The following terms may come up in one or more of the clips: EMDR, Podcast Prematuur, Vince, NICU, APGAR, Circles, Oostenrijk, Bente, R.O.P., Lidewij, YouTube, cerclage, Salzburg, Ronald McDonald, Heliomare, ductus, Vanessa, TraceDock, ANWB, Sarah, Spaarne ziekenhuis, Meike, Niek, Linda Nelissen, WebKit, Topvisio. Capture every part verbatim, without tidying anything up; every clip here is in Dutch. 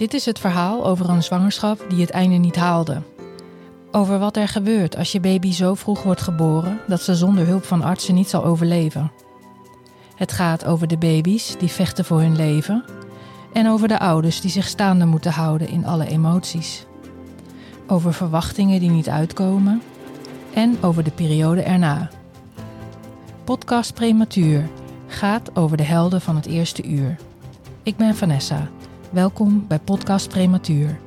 Dit is het verhaal over een zwangerschap die het einde niet haalde. Over wat er gebeurt als je baby zo vroeg wordt geboren dat ze zonder hulp van artsen niet zal overleven. Het gaat over de baby's die vechten voor hun leven en over de ouders die zich staande moeten houden in alle emoties. Over verwachtingen die niet uitkomen en over de periode erna. Podcast Prematuur gaat over de helden van het eerste uur. Ik ben Vanessa. Welkom bij Podcast Prematuur.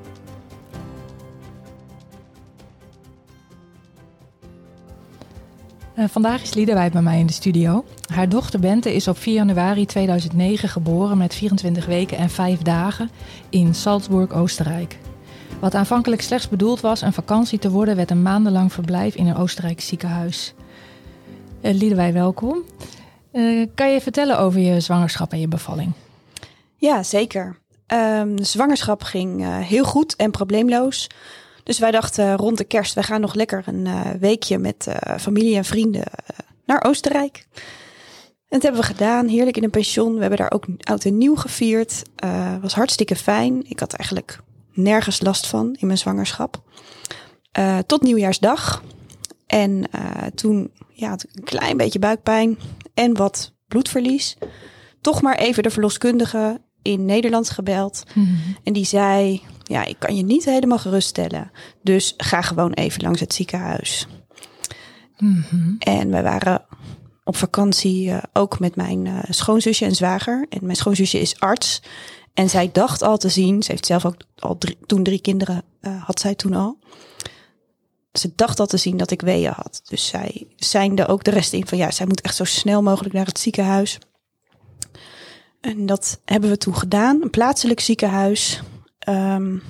Uh, vandaag is Lidewij bij mij in de studio. Haar dochter Bente is op vier januari tweeduizend negen geboren met vierentwintig weken en vijf dagen in Salzburg, Oostenrijk. Wat aanvankelijk slechts bedoeld was een vakantie te worden, werd een maandenlang verblijf in een Oostenrijks ziekenhuis. Uh, Lidewij, welkom. Uh, kan je vertellen over je zwangerschap en je bevalling? Ja, zeker. Um, de zwangerschap ging uh, heel goed en probleemloos. Dus wij dachten rond de kerst, wij gaan nog lekker een uh, weekje met uh, familie en vrienden uh, naar Oostenrijk. En dat hebben we gedaan, heerlijk in een pension. We hebben daar ook oud en nieuw gevierd. Het uh, was hartstikke fijn. Ik had eigenlijk nergens last van in mijn zwangerschap. Uh, tot nieuwjaarsdag. En uh, toen ja, een klein beetje buikpijn en wat bloedverlies. Toch maar even de verloskundige in Nederland gebeld. Mm-hmm. En die zei, ja, ik kan je niet helemaal geruststellen. Dus ga gewoon even langs het ziekenhuis. Mm-hmm. En wij waren op vakantie uh, ook met mijn uh, schoonzusje en zwager. En mijn schoonzusje is arts. En zij dacht al te zien, ze heeft zelf ook al drie, toen drie kinderen, uh, had zij toen al. Ze dacht al te zien dat ik weeën had. Dus zij seinde ook de rest in van ja, zij moet echt zo snel mogelijk naar het ziekenhuis. En dat hebben we toen gedaan. Een plaatselijk ziekenhuis um,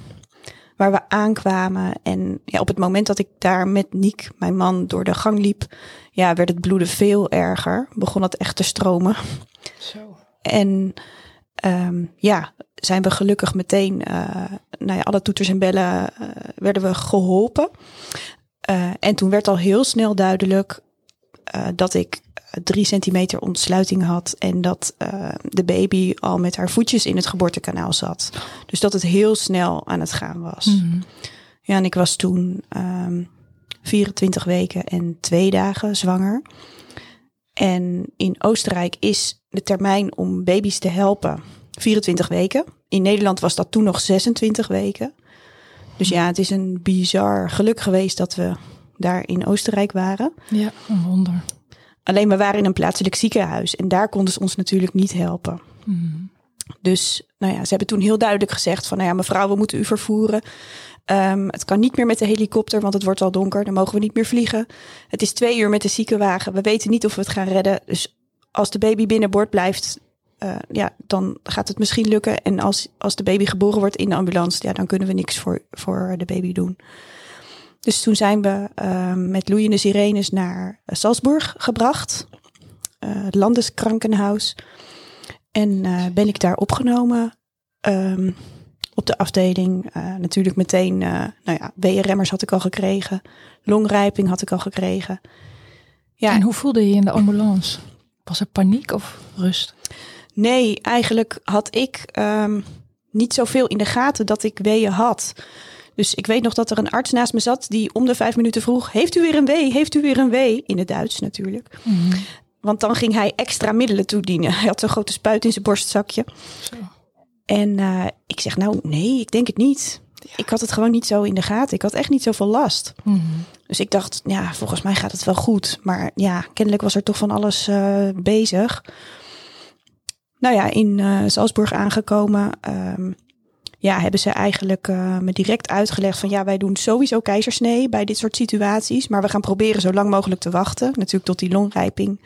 waar we aankwamen. En ja, op het moment dat ik daar met Niek, mijn man, door de gang liep, ja, werd het bloeden veel erger. Begon het echt te stromen. Zo. En um, ja, zijn we gelukkig meteen, uh, nou ja, alle toeters en bellen uh, werden we geholpen. Uh, en toen werd al heel snel duidelijk uh, dat ik drie centimeter ontsluiting had en dat uh, de baby al met haar voetjes in het geboortekanaal zat. Dus dat het heel snel aan het gaan was. Mm-hmm. Ja, en ik was toen um, vierentwintig weken en twee dagen zwanger. En in Oostenrijk is de termijn om baby's te helpen vierentwintig weken. In Nederland was dat toen nog zesentwintig weken. Dus ja, het is een bizar geluk geweest dat we daar in Oostenrijk waren. Ja, een wonder. Alleen we waren in een plaatselijk ziekenhuis en daar konden ze ons natuurlijk niet helpen. Mm. Dus nou ja, ze hebben toen heel duidelijk gezegd van nou ja, mevrouw, we moeten u vervoeren. Um, het kan niet meer met de helikopter, want het wordt al donker. Dan mogen we niet meer vliegen. Het is twee uur met de ziekenwagen. We weten niet of we het gaan redden. Dus als de baby binnenboord blijft, uh, ja, dan gaat het misschien lukken. En als, als de baby geboren wordt in de ambulance, ja, dan kunnen we niks voor, voor de baby doen. Dus toen zijn we uh, met loeiende sirenes naar Salzburg gebracht. Uh, het Landeskrankenhaus. En uh, ben ik daar opgenomen. Um, op de afdeling uh, natuurlijk meteen. Uh, nou ja, weeënremmers had ik al gekregen. Longrijping had ik al gekregen. Ja. En hoe voelde je je in de ambulance? Was er paniek of rust? Nee, eigenlijk had ik um, niet zoveel in de gaten dat ik weeën had. Dus ik weet nog dat er een arts naast me zat die om de vijf minuten vroeg, heeft u weer een wee, heeft u weer een wee? In het Duits natuurlijk. Mm. Want dan ging hij extra middelen toedienen. Hij had zo'n grote spuit in zijn borstzakje. Zo. En uh, ik zeg nou nee, ik denk het niet. Ja. Ik had het gewoon niet zo in de gaten. Ik had echt niet zoveel last. Mm. Dus ik dacht, ja, volgens mij gaat het wel goed. Maar ja, kennelijk was er toch van alles uh, bezig. Nou ja, in uh, Salzburg aangekomen. Um, Ja, hebben ze eigenlijk uh, me direct uitgelegd van ja, wij doen sowieso keizersnee bij dit soort situaties. Maar we gaan proberen zo lang mogelijk te wachten. Natuurlijk tot die longrijping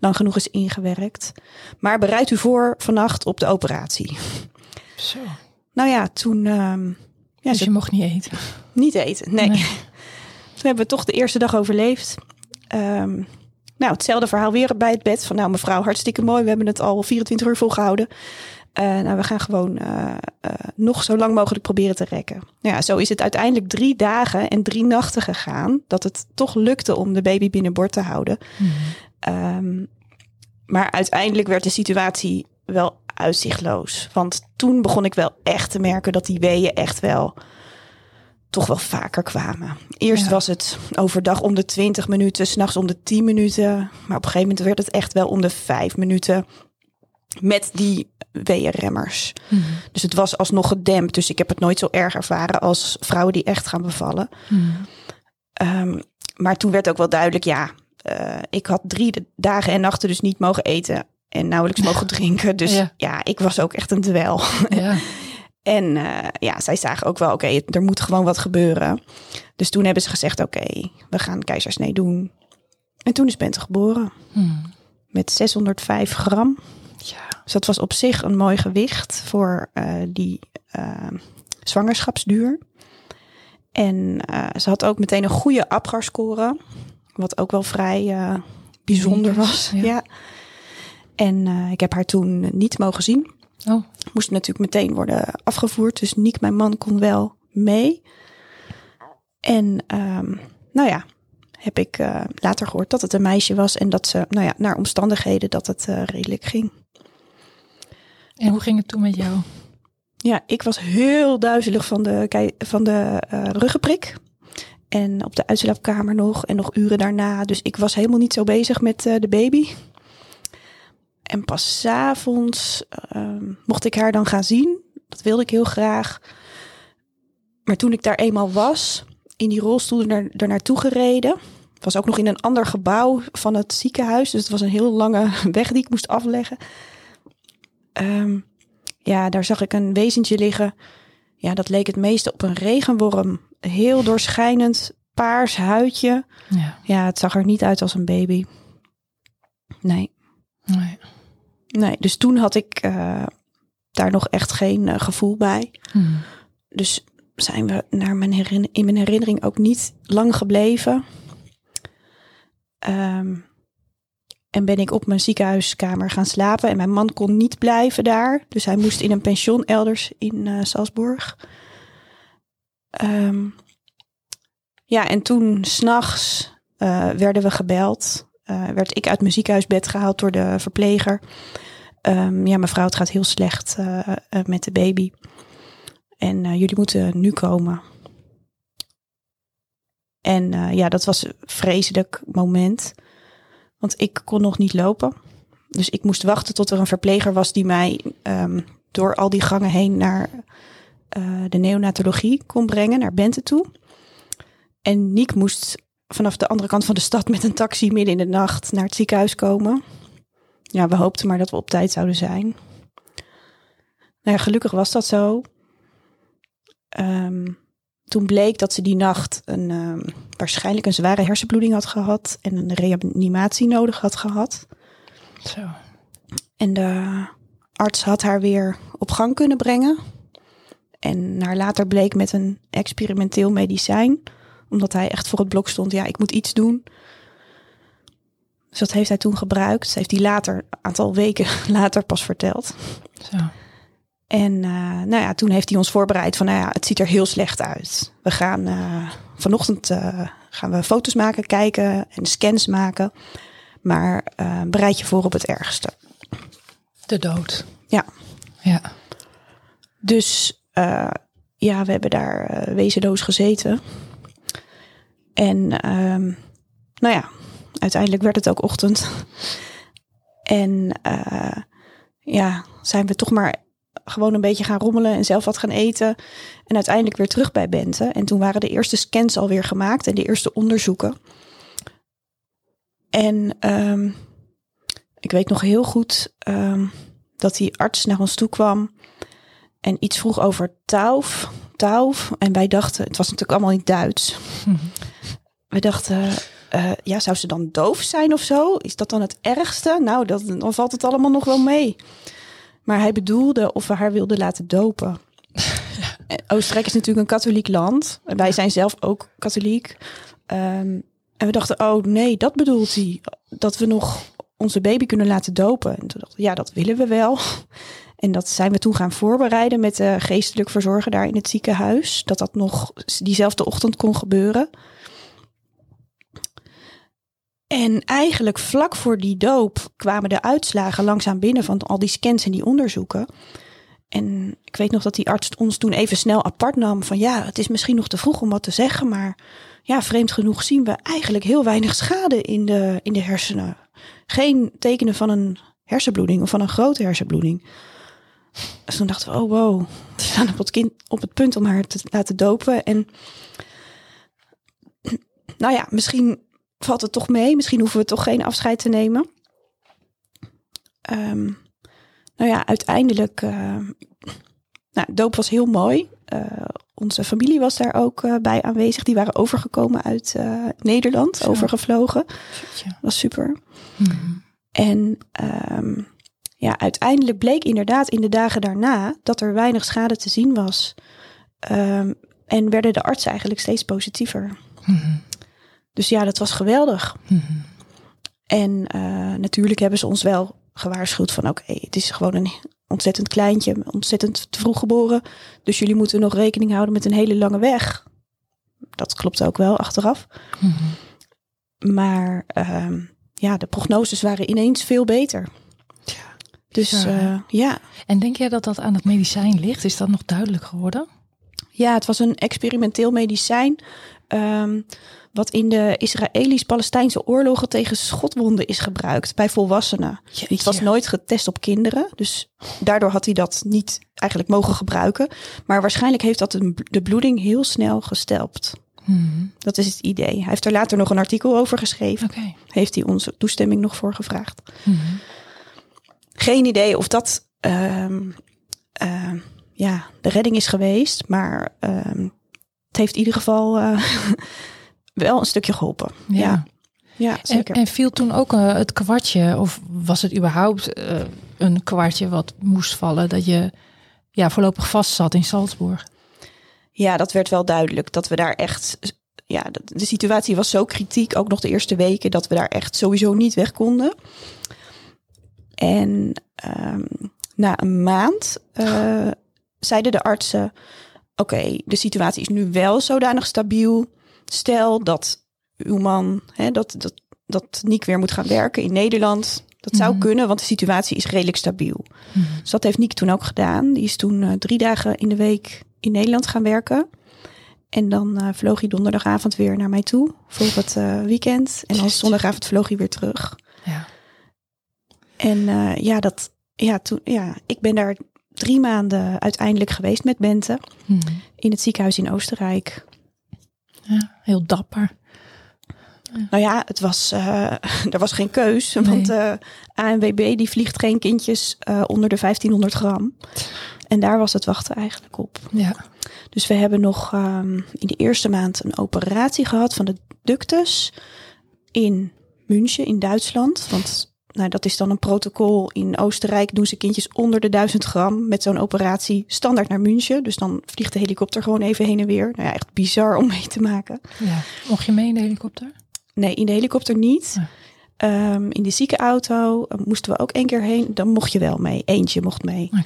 lang genoeg is ingewerkt. Maar bereid u voor vannacht op de operatie. Zo. Nou ja, toen... Um, ja, dus je mocht niet eten? Niet eten, nee. nee. Toen hebben we toch de eerste dag overleefd. Um, nou, hetzelfde verhaal weer bij het bed. Van nou mevrouw, hartstikke mooi. We hebben het al vierentwintig uur volgehouden. Uh, nou, we gaan gewoon uh, uh, nog zo lang mogelijk proberen te rekken. Nou ja, zo is het uiteindelijk drie dagen en drie nachten gegaan. Dat het toch lukte om de baby binnenboord te houden. Mm-hmm. Um, maar uiteindelijk werd de situatie wel uitzichtloos. Want toen begon ik wel echt te merken dat die weeën echt wel toch wel vaker kwamen. Eerst ja. was het overdag om de twintig minuten, 's nachts om de tien minuten. Maar op een gegeven moment werd het echt wel om de vijf minuten met die weeënremmers. Mm-hmm. Dus het was alsnog gedempt. Dus ik heb het nooit zo erg ervaren als vrouwen die echt gaan bevallen. Mm-hmm. Um, maar toen werd ook wel duidelijk, ja, uh, ik had drie dagen en nachten dus niet mogen eten en nauwelijks mogen drinken. Dus ja, ja ik was ook echt een dwel. Ja. En uh, ja, zij zagen ook wel, oké, okay, er moet gewoon wat gebeuren. Dus toen hebben ze gezegd, oké, okay, we gaan keizersnee doen. En toen is Bente geboren. Hmm. Met zeshonderdvijf gram. Ja. Dus dat was op zich een mooi gewicht voor uh, die uh, zwangerschapsduur. En uh, ze had ook meteen een goede A P G A R score. Wat ook wel vrij uh, bijzonder was. Ja. Ja. En uh, ik heb haar toen niet mogen zien. Oh. Moest natuurlijk meteen worden afgevoerd. Dus Niek, mijn man, kon wel mee. En um, nou ja, heb ik uh, later gehoord dat het een meisje was. En dat ze, nou ja, naar omstandigheden dat het uh, redelijk ging. En hoe ging het toen met jou? Ja, ik was heel duizelig van de, kei- van de uh, ruggenprik. En op de uitslaapkamer nog. En nog uren daarna. Dus ik was helemaal niet zo bezig met uh, de baby. En pas 's avonds um, mocht ik haar dan gaan zien. Dat wilde ik heel graag. Maar toen ik daar eenmaal was, in die rolstoel er, er naartoe gereden. Het was ook nog in een ander gebouw van het ziekenhuis. Dus het was een heel lange weg die ik moest afleggen. Um, ja, daar zag ik een wezentje liggen. Ja, dat leek het meeste op een regenworm. Heel doorschijnend, paars huidje. Ja, ja het zag er niet uit als een baby. Nee. Nee. Nee, dus toen had ik uh, daar nog echt geen uh, gevoel bij. Hmm. Dus zijn we naar mijn herin- in mijn herinnering ook niet lang gebleven. Um, en ben ik op mijn ziekenhuiskamer gaan slapen. En mijn man kon niet blijven daar. Dus hij moest in een pension elders in uh, Salzburg. Um, ja, en toen 's nachts uh, werden we gebeld. Uh, werd ik uit mijn ziekenhuisbed gehaald door de verpleger. Um, ja, mevrouw, het gaat heel slecht uh, uh, met de baby. En uh, jullie moeten nu komen. En uh, ja, dat was een vreselijk moment. Want ik kon nog niet lopen. Dus ik moest wachten tot er een verpleger was die mij um, door al die gangen heen naar uh, de neonatologie kon brengen, naar Bente toe. En Niek moest vanaf de andere kant van de stad met een taxi midden in de nacht naar het ziekenhuis komen. Ja, we hoopten maar dat we op tijd zouden zijn. Nou ja, gelukkig was dat zo. Um, toen bleek dat ze die nacht een, um, waarschijnlijk een zware hersenbloeding had gehad en een reanimatie nodig had gehad. Zo. En de arts had haar weer op gang kunnen brengen. En naar later bleek met een experimenteel medicijn, omdat hij echt voor het blok stond. Ja, ik moet iets doen. Dus dat heeft hij toen gebruikt. Dat heeft hij later, een aantal weken later pas verteld. Zo. En uh, nou ja, toen heeft hij ons voorbereid van, nou ja, het ziet er heel slecht uit. We gaan uh, vanochtend uh, gaan we foto's maken, kijken en scans maken. Maar uh, bereid je voor op het ergste. De dood. Ja. Ja. Dus uh, ja, we hebben daar uh, wezenloos gezeten. En um, nou ja, uiteindelijk werd het ook ochtend. En uh, ja, zijn we toch maar gewoon een beetje gaan rommelen en zelf wat gaan eten. En uiteindelijk weer terug bij Bente. En toen waren de eerste scans alweer gemaakt en de eerste onderzoeken. En um, ik weet nog heel goed um, dat die arts naar ons toe kwam en iets vroeg over tauf. tauf. En wij dachten, het was natuurlijk allemaal in Duits. Mm-hmm. We dachten, uh, ja, zou ze dan doof zijn of zo? Is dat dan het ergste? Nou, dat, dan valt het allemaal nog wel mee. Maar hij bedoelde of we haar wilden laten dopen. Ja. Oostenrijk is natuurlijk een katholiek land. Wij zijn zelf ook katholiek. Um, en we dachten, oh nee, dat bedoelt hij. Dat we nog onze baby kunnen laten dopen. En toen dachten we, ja, dat willen we wel. En dat zijn we toen gaan voorbereiden met de geestelijk verzorger daar in het ziekenhuis. Dat dat nog diezelfde ochtend kon gebeuren. En eigenlijk vlak voor die doop kwamen de uitslagen langzaam binnen van al die scans en die onderzoeken. En ik weet nog dat die arts ons toen even snel apart nam van ja, het is misschien nog te vroeg om wat te zeggen, maar ja, vreemd genoeg zien we eigenlijk heel weinig schade in de, in de hersenen. Geen tekenen van een hersenbloeding of van een grote hersenbloeding. Dus toen dachten we, oh wow, we staan op het, kind, op het punt om haar te laten dopen. En nou ja, misschien valt het toch mee. Misschien hoeven we toch geen afscheid te nemen. Um, nou ja, uiteindelijk... Uh, nou, doop was heel mooi. Uh, onze familie was daar ook uh, bij aanwezig. Die waren overgekomen uit uh, Nederland, zo. Overgevlogen. Shit, ja. Was super. Mm-hmm. En... Um, Ja, uiteindelijk bleek inderdaad in de dagen daarna dat er weinig schade te zien was. Um, en werden de artsen eigenlijk steeds positiever. Mm-hmm. Dus ja, dat was geweldig. Mm-hmm. En uh, natuurlijk hebben ze ons wel gewaarschuwd van... oké, okay, het is gewoon een ontzettend kleintje, ontzettend te vroeg geboren. Dus jullie moeten nog rekening houden met een hele lange weg. Dat klopt ook wel achteraf. Mm-hmm. Maar uh, ja, de prognoses waren ineens veel beter. Dus uh, ja. En denk jij dat dat aan het medicijn ligt? Is dat nog duidelijk geworden? Ja, het was een experimenteel medicijn. Um, wat in de Israëlisch-Palestijnse oorlogen tegen schotwonden is gebruikt. Bij volwassenen. Jeetje. Het was nooit getest op kinderen. Dus daardoor had hij dat niet eigenlijk mogen gebruiken. Maar waarschijnlijk heeft dat de bloeding heel snel gestelpt. Hmm. Dat is het idee. Hij heeft er later nog een artikel over geschreven. Okay. Heeft hij onze toestemming nog voor gevraagd. Hmm. Geen idee of dat uh, uh, ja, de redding is geweest. Maar uh, het heeft in ieder geval uh, wel een stukje geholpen. Ja, ja. Ja, zeker. En, en viel toen ook uh, het kwartje, of was het überhaupt uh, een kwartje wat moest vallen... dat je ja, voorlopig vast zat in Salzburg? Ja, dat werd wel duidelijk. Dat we daar echt... ja, de, de situatie was zo kritiek, ook nog de eerste weken... dat we daar echt sowieso niet weg konden... En um, na een maand uh, zeiden de artsen... oké, okay, de situatie is nu wel zodanig stabiel. Stel dat uw man, hè, dat, dat, dat Niek weer moet gaan werken in Nederland. Dat mm-hmm. zou kunnen, want de situatie is redelijk stabiel. Mm-hmm. Dus dat heeft Niek toen ook gedaan. Die is toen uh, drie dagen in de week in Nederland gaan werken. En dan uh, vloog hij donderdagavond weer naar mij toe voor het uh, weekend. En dan zondagavond vloog hij weer terug. Ja. En uh, ja, dat, ja, toen, ja, ik ben daar drie maanden uiteindelijk geweest met Bente. Hmm. In het ziekenhuis in Oostenrijk. Ja, heel dapper. Ja. Nou ja, het was, uh, er was geen keus. Nee. Want uh, A N W B die vliegt geen kindjes uh, onder de vijftienhonderd gram. En daar was het wachten eigenlijk op. Ja. Dus we hebben nog um, in de eerste maand een operatie gehad van de ductus. In München, in Duitsland. Want... nou, dat is dan een protocol. In Oostenrijk doen ze kindjes onder de duizend gram met zo'n operatie standaard naar München. Dus dan vliegt de helikopter gewoon even heen en weer. Nou ja, echt bizar om mee te maken. Ja. Mocht je mee in de helikopter? Nee, in de helikopter niet. Ja. Um, in de ziekenauto moesten we ook één keer heen. Dan mocht je wel mee. Eentje mocht mee. Okay.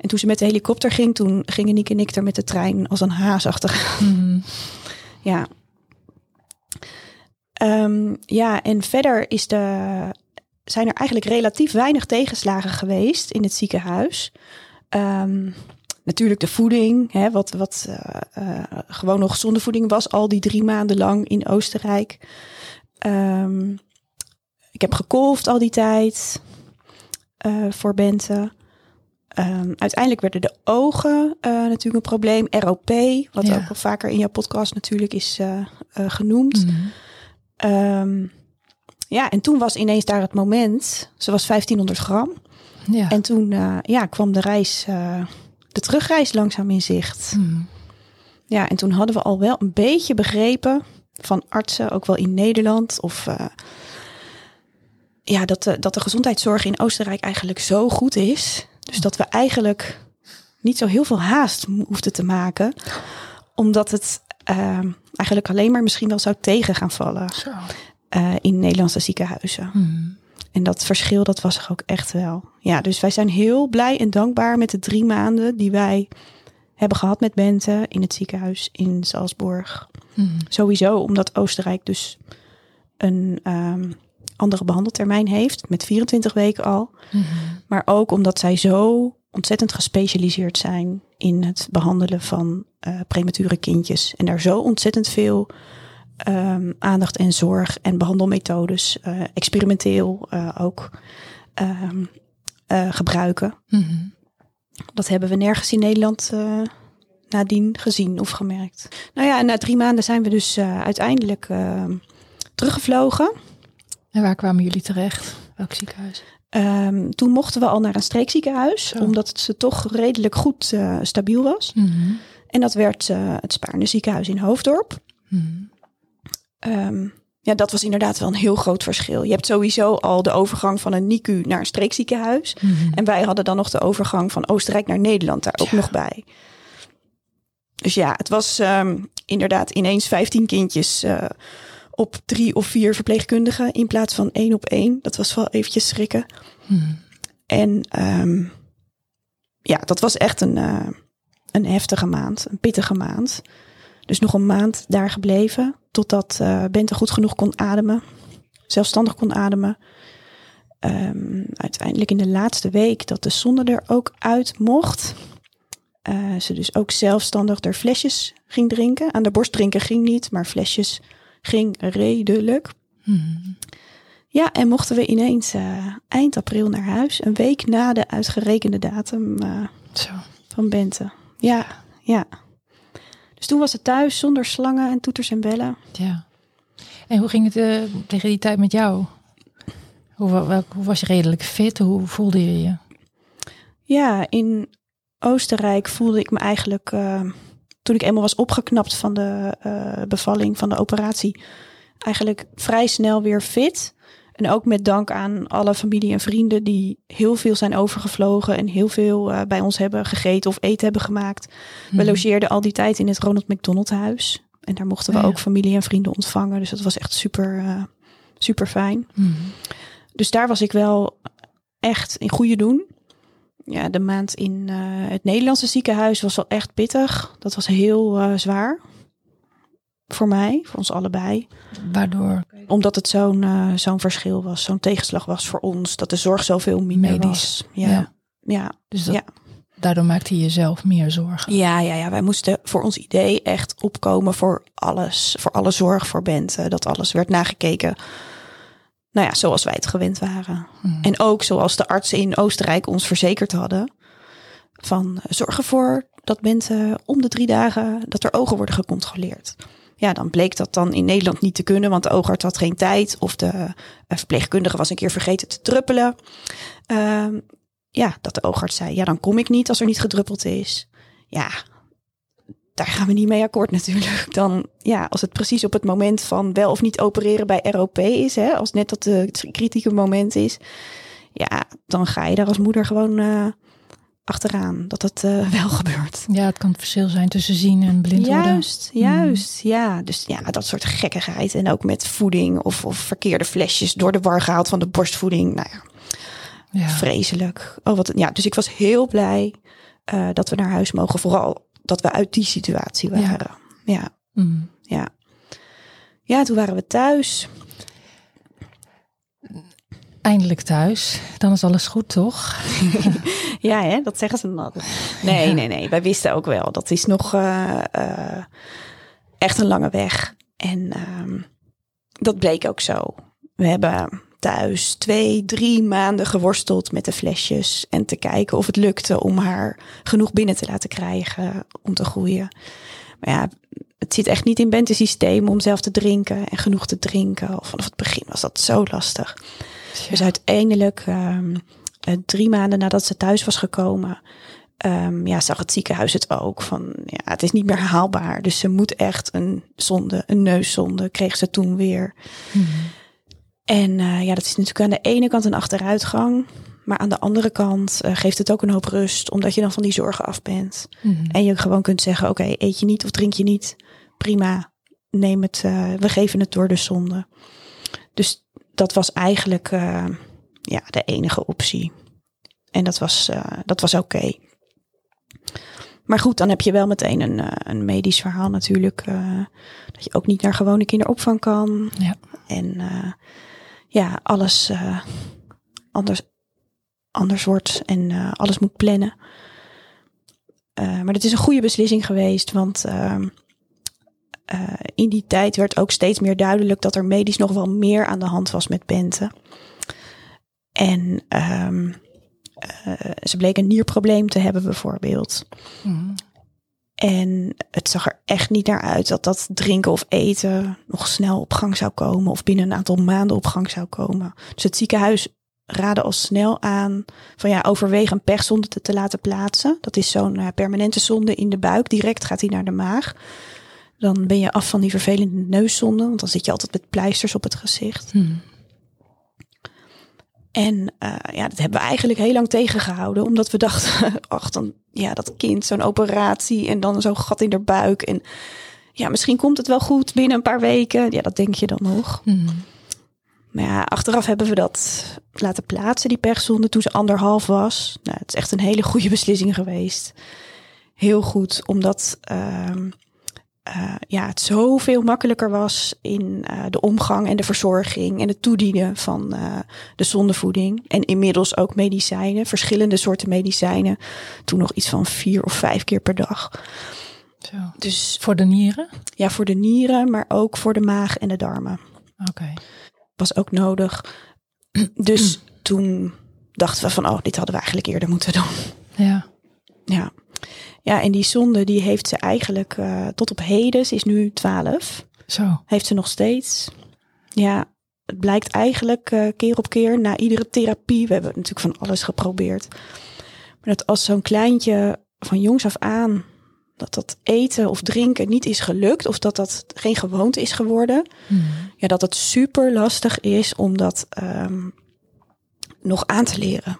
En toen ze met de helikopter ging, toen gingen Niek en ik er met de trein als een haas achter. Mm. Ja. Um, ja, en verder is de... zijn er eigenlijk relatief weinig tegenslagen geweest in het ziekenhuis. Um, natuurlijk de voeding, hè, wat, wat uh, uh, gewoon nog gezonde voeding was... al die drie maanden lang in Oostenrijk. Um, ik heb gekolfd al die tijd uh, voor Bente. Um, uiteindelijk werden de ogen uh, natuurlijk een probleem. R O P, wat ja. ook al vaker in jouw podcast natuurlijk is uh, uh, genoemd... Mm-hmm. Um, Ja, en toen was ineens daar het moment. Ze was vijftienhonderd gram. Ja. En toen uh, ja, kwam de reis, uh, de terugreis langzaam in zicht. Hmm. Ja, en toen hadden we al wel een beetje begrepen van artsen, ook wel in Nederland. Of uh, ja, dat de, dat de gezondheidszorg in Oostenrijk eigenlijk zo goed is. Dus dat we eigenlijk niet zo heel veel haast hoefden te maken. Omdat het uh, eigenlijk alleen maar misschien wel zou tegen gaan vallen. Zo. Uh, in Nederlandse ziekenhuizen. Hmm. En dat verschil, dat was er ook echt wel. Ja, dus wij zijn heel blij en dankbaar met de drie maanden... die wij hebben gehad met Bente in het ziekenhuis in Salzburg. Hmm. Sowieso, omdat Oostenrijk dus een um, andere behandeltermijn heeft, met vierentwintig weken al. Mm-hmm. Maar ook omdat zij zo ontzettend gespecialiseerd zijn in het behandelen van uh, premature kindjes. En daar zo ontzettend veel um, aandacht en zorg en behandelmethodes, uh, experimenteel uh, ook um, uh, gebruiken. Mm-hmm. Dat hebben we nergens in Nederland uh, nadien gezien of gemerkt. Nou ja, en na drie maanden zijn we dus uh, uiteindelijk uh, teruggevlogen. En waar kwamen jullie terecht? Welk ziekenhuis? Um, toen mochten we al naar een streekziekenhuis, Zo. omdat het ze toch redelijk goed uh, stabiel was. Mm-hmm. En dat werd uh, het Spaarne ziekenhuis in Hoofddorp. Mm-hmm. Um, ja, dat was inderdaad wel een heel groot verschil. Je hebt sowieso al de overgang van een N I C U naar een streekziekenhuis. Mm-hmm. En wij hadden dan nog de overgang van Oostenrijk naar Nederland daar ook ja. nog bij. Dus ja, het was um, inderdaad ineens vijftien kindjes uh, op drie of vier verpleegkundigen in plaats van één op één. Dat was wel eventjes schrikken. Hmm. En um, ja, dat was echt een, uh, een heftige maand, een pittige maand. Dus nog een maand daar gebleven, totdat uh, Bente goed genoeg kon ademen, zelfstandig kon ademen. Um, uiteindelijk in de laatste week dat de zonde er ook uit mocht, Uh, ze dus ook zelfstandig er flesjes ging drinken. Aan de borst drinken ging niet, maar flesjes ging redelijk. Hmm. Ja, en mochten we ineens uh, eind april naar huis. Een week na de uitgerekende datum uh, Zo. van Bente. Ja, ja. Dus toen was het thuis zonder slangen en toeters en bellen. Ja. En hoe ging het uh, tegen die tijd met jou? Hoe, wel, hoe was je redelijk fit? Hoe voelde je je? Ja, in Oostenrijk voelde ik me eigenlijk, uh, toen ik eenmaal was opgeknapt van de uh, bevalling, van de operatie, eigenlijk vrij snel weer fit. En ook met dank aan alle familie en vrienden die heel veel zijn overgevlogen en heel veel uh, bij ons hebben gegeten of eten hebben gemaakt. Mm. We logeerden al die tijd in het Ronald McDonald huis. En daar mochten we ja, ja. ook familie en vrienden ontvangen. Dus dat was echt super, uh, super fijn. Mm. Dus daar was ik wel echt in goede doen. Ja, de maand in uh, het Nederlandse ziekenhuis was wel echt pittig. Dat was heel uh, zwaar. Voor mij, voor ons allebei. Waardoor? Omdat het zo'n, uh, zo'n verschil was, zo'n tegenslag was voor ons. Dat de zorg zoveel minder Medisch. was. Ja. ja. ja. Dus dat, ja. daardoor maakte je zelf meer zorgen. Ja, ja, ja, wij moesten voor ons idee echt opkomen voor alles. Voor alle zorg voor Bente. Dat alles werd nagekeken. Nou ja, zoals wij het gewend waren. Mm. En ook zoals de artsen in Oostenrijk ons verzekerd hadden. Van zorg ervoor dat mensen om de drie dagen dat er ogen worden gecontroleerd. Ja, dan bleek dat dan in Nederland niet te kunnen. Want de oogarts had geen tijd. Of de verpleegkundige was een keer vergeten te druppelen. Uh, ja, dat de oogarts zei, ja dan kom ik niet als er niet gedruppeld is. Ja, daar gaan we niet mee akkoord natuurlijk. Dan, ja, als het precies op het moment van wel of niet opereren bij R O P is, hè, als net dat het kritieke moment is, ja, dan ga je daar als moeder gewoon uh, achteraan dat dat uh, wel gebeurt. Ja, het kan het verschil zijn tussen zien en blind worden. Juist, juist, mm. ja. Dus ja, dat soort gekkigheid en ook met voeding of, of verkeerde flesjes door de war gehaald van de borstvoeding. Nou ja, ja. vreselijk. Oh, wat, ja, dus ik was heel blij uh, dat we naar huis mogen, vooral dat we uit die situatie waren. Ja. Ja. Mm. ja. Ja, toen waren we thuis. Eindelijk thuis. Dan is alles goed, toch? ja, hè? Dat zeggen ze dan altijd. Nee, ja. nee, nee. Wij wisten ook wel. Dat is nog uh, uh, echt een lange weg. En um, dat bleek ook zo. We hebben thuis twee, drie maanden geworsteld met de flesjes en te kijken of het lukte om haar genoeg binnen te laten krijgen om te groeien. Maar ja, het zit echt niet in Bente's systeem om zelf te drinken en genoeg te drinken. Of vanaf het begin was dat zo lastig. Ja. Dus uiteindelijk, um, drie maanden nadat ze thuis was gekomen, um, ja, zag het ziekenhuis het ook van, ja, het is niet meer haalbaar. Dus ze moet echt een zonde, een neuszonde, kreeg ze toen weer. Hmm. En uh, ja, dat is natuurlijk aan de ene kant een achteruitgang. Maar aan de andere kant uh, geeft het ook een hoop rust. Omdat je dan van die zorgen af bent. Mm-hmm. En je gewoon kunt zeggen, oké, okay, eet je niet of drink je niet. Prima, neem het, uh, we geven het door de zonde. Dus dat was eigenlijk uh, ja, de enige optie. En dat was, uh, dat was oké. Okay. Maar goed, dan heb je wel meteen een, een medisch verhaal natuurlijk. Uh, dat je ook niet naar gewone kinderopvang kan. Ja. En uh, ja, alles uh, anders, anders wordt en uh, alles moet plannen. Uh, maar dat is een goede beslissing geweest, want uh, uh, in die tijd werd ook steeds meer duidelijk dat er medisch nog wel meer aan de hand was met Bente. En um, uh, ze bleek een nierprobleem te hebben bijvoorbeeld. Mm. En het zag er echt niet naar uit dat dat drinken of eten nog snel op gang zou komen. Of binnen een aantal maanden op gang zou komen. Dus het ziekenhuis raadde al snel aan van ja, overweeg een pechzonde te, te laten plaatsen. Dat is zo'n uh, permanente zonde in de buik. Direct gaat hij naar de maag. Dan ben je af van die vervelende neuszonde. Want dan zit je altijd met pleisters op het gezicht. Mm. En uh, ja, dat hebben we eigenlijk heel lang tegengehouden. Omdat we dachten, ach, dan, ja, dat kind, zo'n operatie en dan zo'n gat in de buik. En ja, misschien komt het wel goed binnen een paar weken. Ja, dat denk je dan nog. Mm. Maar ja, achteraf hebben we dat laten plaatsen, die pechzonde, toen ze anderhalf was. Nou, het is echt een hele goede beslissing geweest. Heel goed, omdat uh, uh, ja, het zoveel makkelijker was in uh, de omgang en de verzorging en het toedienen van uh, de zondevoeding. En inmiddels ook medicijnen, verschillende soorten medicijnen. Toen nog iets van vier of vijf keer per dag. Zo. Dus, voor de nieren? Ja, voor de nieren, maar ook voor de maag en de darmen. Oké. Okay. Was ook nodig. Dus toen dachten we van, oh, dit hadden we eigenlijk eerder moeten doen. Ja. Ja, ja en die zonde, die heeft ze eigenlijk uh, tot op heden, ze is nu twaalf. Zo. Heeft ze nog steeds. Ja, het blijkt eigenlijk uh, keer op keer, na iedere therapie, we hebben natuurlijk van alles geprobeerd. Maar dat als zo'n kleintje van jongs af aan, dat dat eten of drinken niet is gelukt of dat dat geen gewoonte is geworden. Mm. Ja, dat het super lastig is om dat um, nog aan te leren.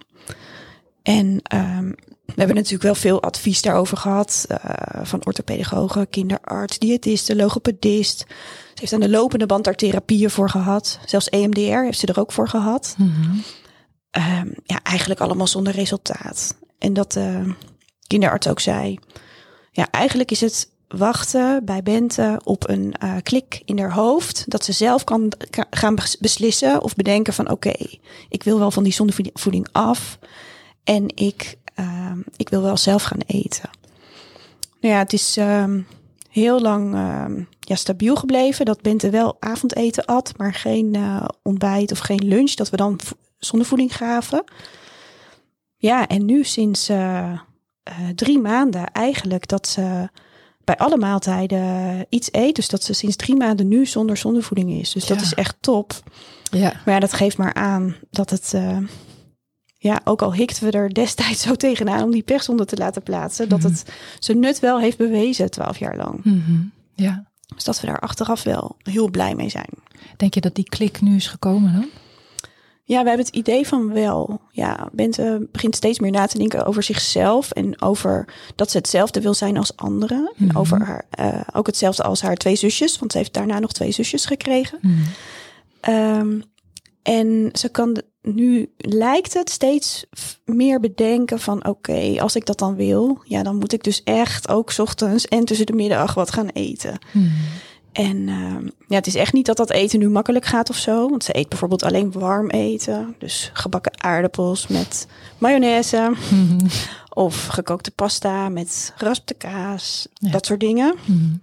En um, we hebben natuurlijk wel veel advies daarover gehad. Uh, van orthopedagogen, kinderarts, diëtisten, logopedist. Ze heeft aan de lopende band daar therapieën voor gehad. Zelfs E M D R heeft ze er ook voor gehad. Mm-hmm. Um, ja, eigenlijk allemaal zonder resultaat. En dat de uh, kinderarts ook zei, ja, eigenlijk is het wachten bij Bente op een uh, klik in haar hoofd. Dat ze zelf kan ka- gaan beslissen of bedenken van oké, okay, ik wil wel van die zondevoeding af. En ik, uh, ik wil wel zelf gaan eten. Nou ja, het is um, heel lang um, ja, stabiel gebleven. Dat Bente wel avondeten at, maar geen uh, ontbijt of geen lunch. Dat we dan v- zondevoeding gaven. Ja, en nu sinds Uh, Uh, drie maanden eigenlijk dat ze bij alle maaltijden iets eet. Dus dat ze sinds drie maanden nu zonder zondevoeding is. Dus ja, dat is echt top. Ja. Maar ja, dat geeft maar aan dat het, uh, ja, ook al hikten we er destijds zo tegenaan om die pechzonde te laten plaatsen, mm-hmm, dat het zijn nut wel heeft bewezen twaalf jaar lang. Mm-hmm. Ja. Dus dat we daar achteraf wel heel blij mee zijn. Denk je dat die klik nu is gekomen dan? Ja, we hebben het idee van wel. Ja, Bente begint steeds meer na te denken over zichzelf. En over dat ze hetzelfde wil zijn als anderen. Mm-hmm. En over haar, uh, ook hetzelfde als haar twee zusjes. Want ze heeft daarna nog twee zusjes gekregen. Mm. Um, en ze kan nu, lijkt het, steeds meer bedenken van oké, okay, als ik dat dan wil, ja, dan moet ik dus echt ook 's ochtends en tussen de middag wat gaan eten. Mm. En uh, ja, het is echt niet dat dat eten nu makkelijk gaat of zo. Want ze eet bijvoorbeeld alleen warm eten. Dus gebakken aardappels met mayonaise. Mm-hmm. Of gekookte pasta met geraspte kaas. Ja. Dat soort dingen. Mm-hmm.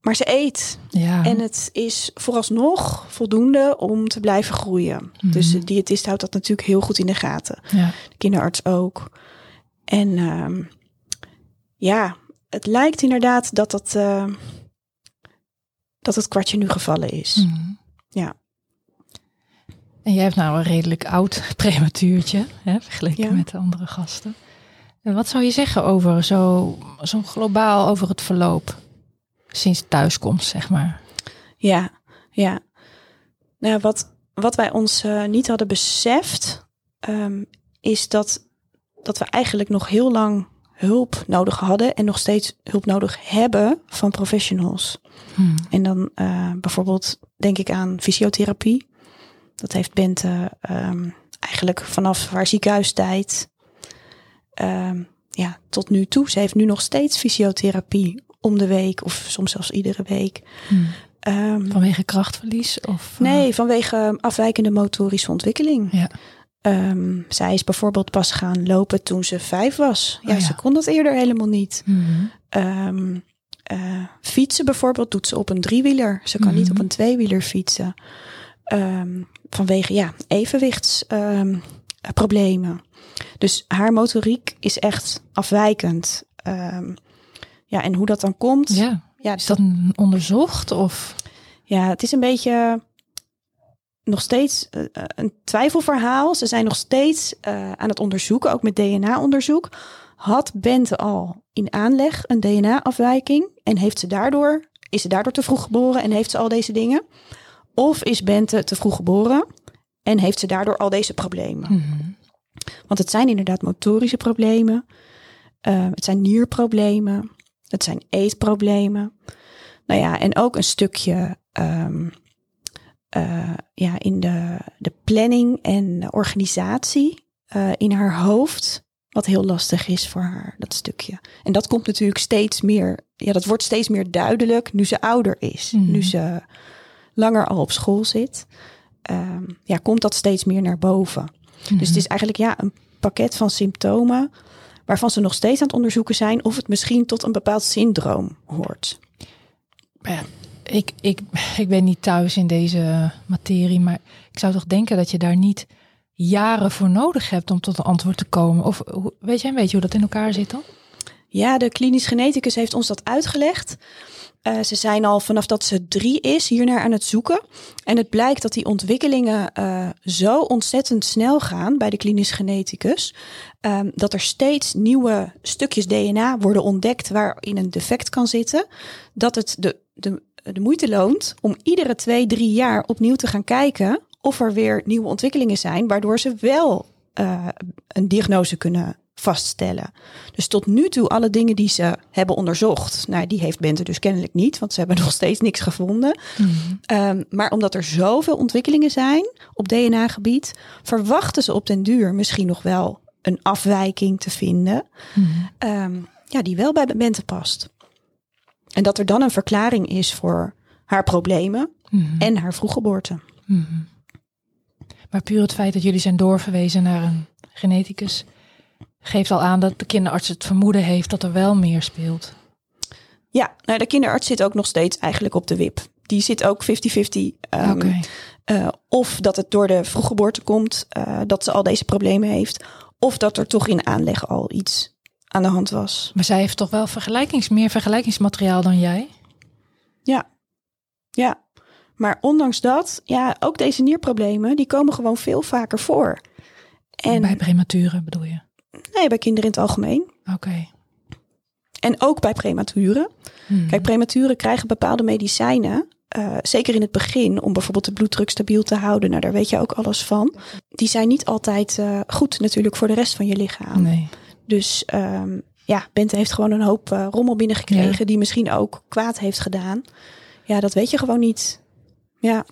Maar ze eet. Ja. En het is vooralsnog voldoende om te blijven groeien. Mm-hmm. Dus de diëtist houdt dat natuurlijk heel goed in de gaten. Ja. De kinderarts ook. En uh, ja, het lijkt inderdaad dat dat... Uh, dat het kwartje nu gevallen is. Mm. Ja. En jij hebt nou een redelijk oud prematuurtje, hè, vergeleken ja. met de andere gasten. En wat zou je zeggen over zo, zo globaal over het verloop sinds thuiskomst, zeg maar? Ja, ja. Nou, wat, wat wij ons uh, niet hadden beseft, um, is dat, dat we eigenlijk nog heel lang hulp nodig hadden en nog steeds hulp nodig hebben van professionals. Hmm. En dan uh, bijvoorbeeld denk ik aan fysiotherapie. Dat heeft Bente um, eigenlijk vanaf haar ziekenhuistijd um, ja, tot nu toe. Ze heeft nu nog steeds fysiotherapie om de week of soms zelfs iedere week. Hmm. Um, vanwege krachtverlies? Of, uh... Nee, vanwege afwijkende motorische ontwikkeling. Ja. Um, zij is bijvoorbeeld pas gaan lopen toen ze vijf was. Ja, oh, ja. Ze kon dat eerder helemaal niet. Mm-hmm. Um, uh, fietsen bijvoorbeeld doet ze op een driewieler. Ze kan mm-hmm. niet op een tweewieler fietsen. Um, vanwege ja, evenwichtsproblemen. Um, dus haar motoriek is echt afwijkend. Um, ja, en hoe dat dan komt... Ja. Ja, is dat onderzocht? Of? Ja, het is een beetje nog steeds uh, een twijfelverhaal. Ze zijn nog steeds uh, aan het onderzoeken, ook met D N A-onderzoek. Had Bente al in aanleg een D N A-afwijking? En heeft ze daardoor, is ze daardoor te vroeg geboren en heeft ze al deze dingen? Of is Bente te vroeg geboren en heeft ze daardoor al deze problemen? Mm-hmm. Want het zijn inderdaad motorische problemen. Uh, het zijn nierproblemen. Het zijn eetproblemen. Nou ja, en ook een stukje um, uh, ja, in de, de planning en de organisatie uh, in haar hoofd. Wat heel lastig is voor haar, dat stukje. En dat komt natuurlijk steeds meer. Ja, dat wordt steeds meer duidelijk nu ze ouder is. Mm-hmm. Nu ze langer al op school zit. Um, ja, komt dat steeds meer naar boven. Mm-hmm. Dus het is eigenlijk ja, een pakket van symptomen... waarvan ze nog steeds aan het onderzoeken zijn... of het misschien tot een bepaald syndroom hoort. Ja, ik, ik, ik ben niet thuis in deze materie... maar ik zou toch denken dat je daar niet jaren voor nodig hebt... om tot een antwoord te komen. Of weet jij een beetje hoe dat in elkaar zit dan? Ja, de klinisch geneticus heeft ons dat uitgelegd. Uh, ze zijn al vanaf dat ze drie is hiernaar aan het zoeken. En het blijkt dat die ontwikkelingen uh, zo ontzettend snel gaan bij de klinisch geneticus... Um, dat er steeds nieuwe stukjes D N A worden ontdekt waarin een defect kan zitten. Dat het de, de, de moeite loont om iedere twee, drie jaar opnieuw te gaan kijken... of er weer nieuwe ontwikkelingen zijn waardoor ze wel uh, een diagnose kunnen vaststellen. Dus tot nu toe alle dingen die ze hebben onderzocht... nou, die heeft Bente dus kennelijk niet... want ze hebben nog steeds niks gevonden. Mm-hmm. Um, maar omdat er zoveel ontwikkelingen zijn op D N A-gebied... verwachten ze op den duur misschien nog wel een afwijking te vinden... Mm-hmm. Um, ja, die wel bij Bente past. En dat er dan een verklaring is voor haar problemen... Mm-hmm. en haar vroeggeboorte. Mm-hmm. Maar puur het feit dat jullie zijn doorverwezen naar een geneticus... geeft al aan dat de kinderarts het vermoeden heeft dat er wel meer speelt. Ja, nou, de kinderarts zit ook nog steeds eigenlijk op de wip. Die zit ook vijftig vijftig. Um, okay. uh, of dat het door de vroeggeboorte komt, uh, dat ze al deze problemen heeft. Of dat er toch in aanleg al iets aan de hand was. Maar zij heeft toch wel vergelijkings, meer vergelijkingsmateriaal dan jij? Ja, ja. Maar ondanks dat, ja, ook deze nierproblemen, die komen gewoon veel vaker voor. En bij prematuren bedoel je? Nee, bij kinderen in het algemeen. Oké. Okay. En ook bij prematuren. Hmm. Kijk, prematuren krijgen bepaalde medicijnen. Uh, zeker in het begin, om bijvoorbeeld de bloeddruk stabiel te houden. Nou, daar weet je ook alles van. Die zijn niet altijd uh, goed natuurlijk voor de rest van je lichaam. Nee. Dus um, ja, Bente heeft gewoon een hoop uh, rommel binnengekregen... Ja. Die misschien ook kwaad heeft gedaan. Ja, dat weet je gewoon niet. Ja.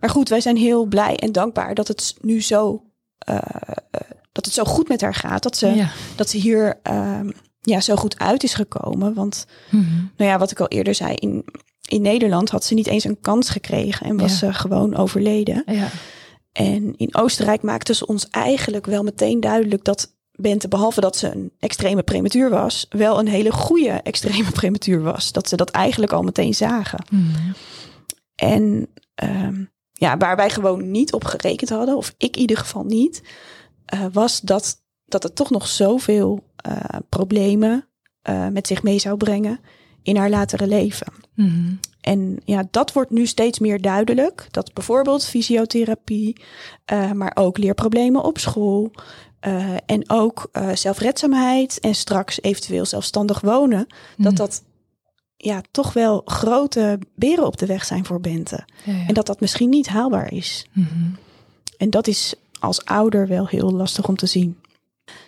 Maar goed, wij zijn heel blij en dankbaar dat het nu zo... Uh, dat het zo goed met haar gaat, dat ze, ja. dat ze hier um, ja, zo goed uit is gekomen. Want mm-hmm. nou ja, wat ik al eerder zei, in, in Nederland had ze niet eens een kans gekregen en was ja. ze gewoon overleden. Ja. En in Oostenrijk maakten ze ons eigenlijk wel meteen duidelijk dat Bente, behalve dat ze een extreme prematuur was, wel een hele goede extreme prematuur was. Dat ze dat eigenlijk al meteen zagen. Mm-hmm. En um, ja, waar wij gewoon niet op gerekend hadden, of ik in ieder geval niet... Uh, was dat, dat het toch nog zoveel uh, problemen uh, met zich mee zou brengen in haar latere leven. Mm-hmm. En ja, dat wordt nu steeds meer duidelijk. Dat bijvoorbeeld fysiotherapie, uh, maar ook leerproblemen op school... Uh, en ook uh, zelfredzaamheid en straks eventueel zelfstandig wonen... Mm-hmm. dat dat ja, toch wel grote beren op de weg zijn voor Bente. Ja, ja. En dat dat misschien niet haalbaar is. Mm-hmm. En dat is... als ouder wel heel lastig om te zien.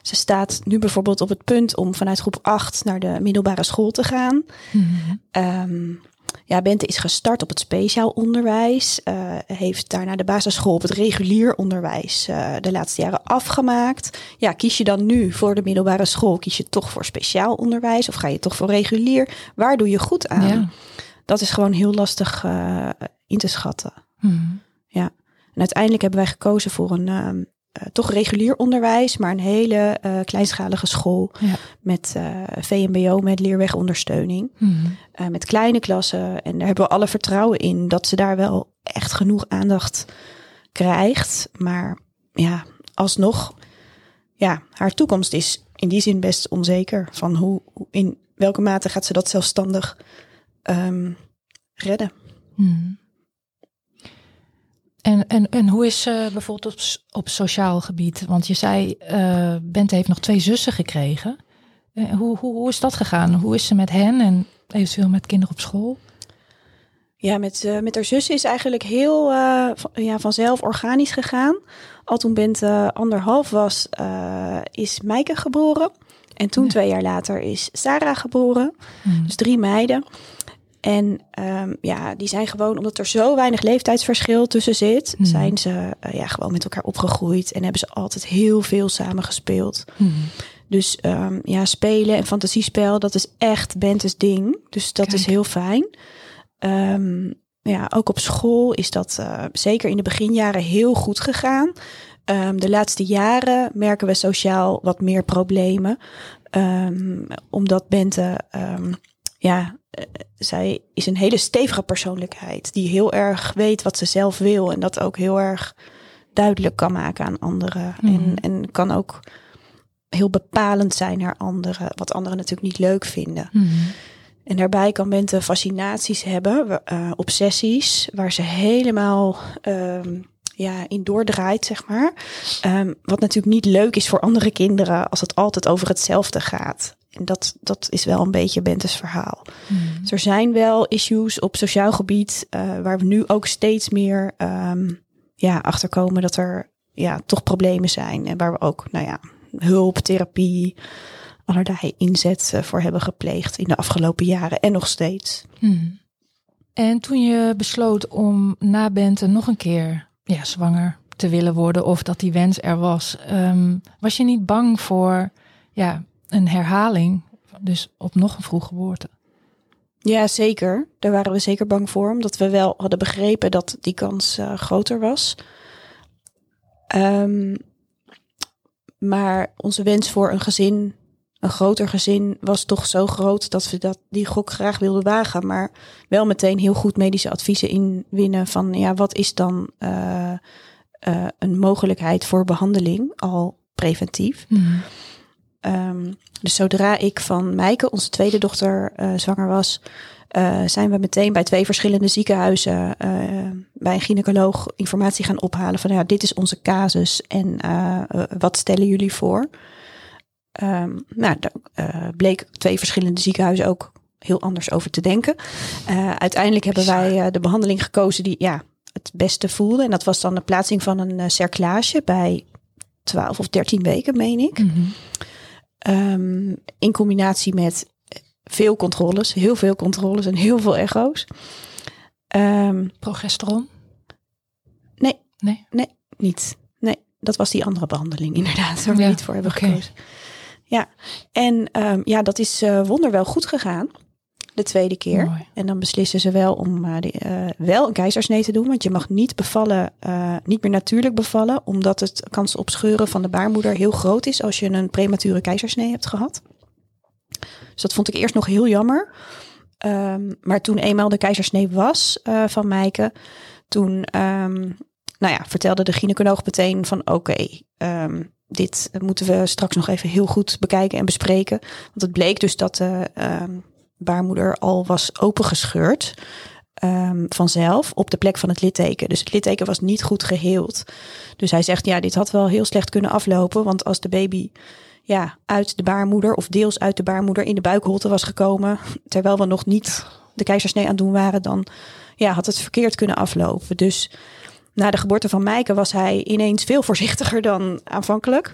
Ze staat nu bijvoorbeeld op het punt om vanuit groep acht naar de middelbare school te gaan. Mm-hmm. Um, Ja, Bente is gestart op het speciaal onderwijs. Uh, heeft daarna de basisschool op het regulier onderwijs uh, de laatste jaren afgemaakt. Ja, kies je dan nu voor de middelbare school? Kies je toch voor speciaal onderwijs? Of ga je toch voor regulier? Waar doe je goed aan? Ja. Dat is gewoon heel lastig uh, in te schatten. Hmm. Ja. En uiteindelijk hebben wij gekozen voor een... Uh, Uh, toch regulier onderwijs, maar een hele uh, kleinschalige school ja. met uh, V M B O, met leerwegondersteuning, mm-hmm. uh, met kleine klassen. En daar hebben we alle vertrouwen in dat ze daar wel echt genoeg aandacht krijgt. Maar ja, alsnog, ja, haar toekomst is in die zin best onzeker van hoe, in welke mate gaat ze dat zelfstandig um, redden. Mm. En, en, en hoe is ze uh, bijvoorbeeld op, op sociaal gebied? Want je zei, uh, Bente heeft nog twee zussen gekregen. Uh, hoe, hoe, hoe is dat gegaan? Hoe is ze met hen en eventueel met kinderen op school? Ja, met, uh, met haar zussen is eigenlijk heel uh, van, ja, vanzelf organisch gegaan. Al toen Bente anderhalf was, uh, is Meike geboren. En toen ja. twee jaar later is Sarah geboren. Hmm. Dus drie meiden. En um, ja, die zijn gewoon, omdat er zo weinig leeftijdsverschil tussen zit... Mm. zijn ze uh, ja, gewoon met elkaar opgegroeid en hebben ze altijd heel veel samen gespeeld. Mm. Dus um, ja, spelen en fantasiespel, dat is echt Bente's ding. Dus dat Kijk. is heel fijn. Um, ja, ook op school is dat uh, zeker in de beginjaren heel goed gegaan. Um, de laatste jaren merken we sociaal wat meer problemen. Um, omdat Bente... Um, ja... Uh, zij is een hele stevige persoonlijkheid die heel erg weet wat ze zelf wil en dat ook heel erg duidelijk kan maken aan anderen. Mm. En, en kan ook heel bepalend zijn naar anderen, wat anderen natuurlijk niet leuk vinden. Mm. En daarbij kan Bente fascinaties hebben, uh, obsessies, waar ze helemaal um, ja, in doordraait, zeg maar. Um, wat natuurlijk niet leuk is voor andere kinderen als het altijd over hetzelfde gaat. En dat, dat is wel een beetje Bente's verhaal. Mm. Dus er zijn wel issues op sociaal gebied... Uh, waar we nu ook steeds meer um, ja, achterkomen dat er ja, toch problemen zijn. En waar we ook nou ja, hulp, therapie, allerlei inzet uh, voor hebben gepleegd... in de afgelopen jaren en nog steeds. Mm. En toen je besloot om na Bente nog een keer ja, zwanger te willen worden... of dat die wens er was, um, was je niet bang voor... ja. Een herhaling, dus op nog een vroege geboorte. Ja, zeker. Daar waren we zeker bang voor. Omdat we wel hadden begrepen dat die kans uh, groter was. Um, maar onze wens voor een gezin, een groter gezin... was toch zo groot dat we dat, die gok graag wilden wagen. Maar wel meteen heel goed medische adviezen inwinnen... van ja, wat is dan uh, uh, een mogelijkheid voor behandeling, al preventief... Mm. Um, dus zodra ik van Meike, onze tweede dochter, uh, zwanger was... Uh, zijn we meteen bij twee verschillende ziekenhuizen... Uh, bij een gynaecoloog informatie gaan ophalen... van ja, dit is onze casus en uh, wat stellen jullie voor? Um, nou, daar uh, bleek twee verschillende ziekenhuizen ook heel anders over te denken. Uh, uiteindelijk hebben wij uh, de behandeling gekozen die ja, het beste voelde. En dat was dan de plaatsing van een uh, cerclage bij twaalf of dertien weken, meen ik... Mm-hmm. Um, in combinatie met veel controles, heel veel controles en heel veel echo's. Um, Progesteron? Nee, nee, nee, niet. Nee, dat was die andere behandeling inderdaad, waar we ja, niet voor hebben okay. gekozen. Ja, en um, ja, dat is uh, wonderwel goed gegaan, de tweede keer. Mooi. En dan beslissen ze wel om uh, de, uh, wel een keizersnee te doen, want je mag niet bevallen, uh, niet meer natuurlijk bevallen, omdat het kans op scheuren van de baarmoeder heel groot is als je een premature keizersnee hebt gehad. Dus dat vond ik eerst nog heel jammer. Um, maar toen eenmaal de keizersnee was uh, van Meike, toen um, nou ja, vertelde de gynaecoloog meteen van oké, okay, um, dit moeten we straks nog even heel goed bekijken en bespreken. Want het bleek dus dat de uh, um, baarmoeder al was opengescheurd um, vanzelf op de plek van het litteken. Dus het litteken was niet goed geheeld. Dus hij zegt, ja, dit had wel heel slecht kunnen aflopen. Want als de baby ja, uit de baarmoeder of deels uit de baarmoeder in de buikholte was gekomen... terwijl we nog niet de keizersnee aan het doen waren... dan ja, had het verkeerd kunnen aflopen. Dus na de geboorte van Meike was hij ineens veel voorzichtiger dan aanvankelijk.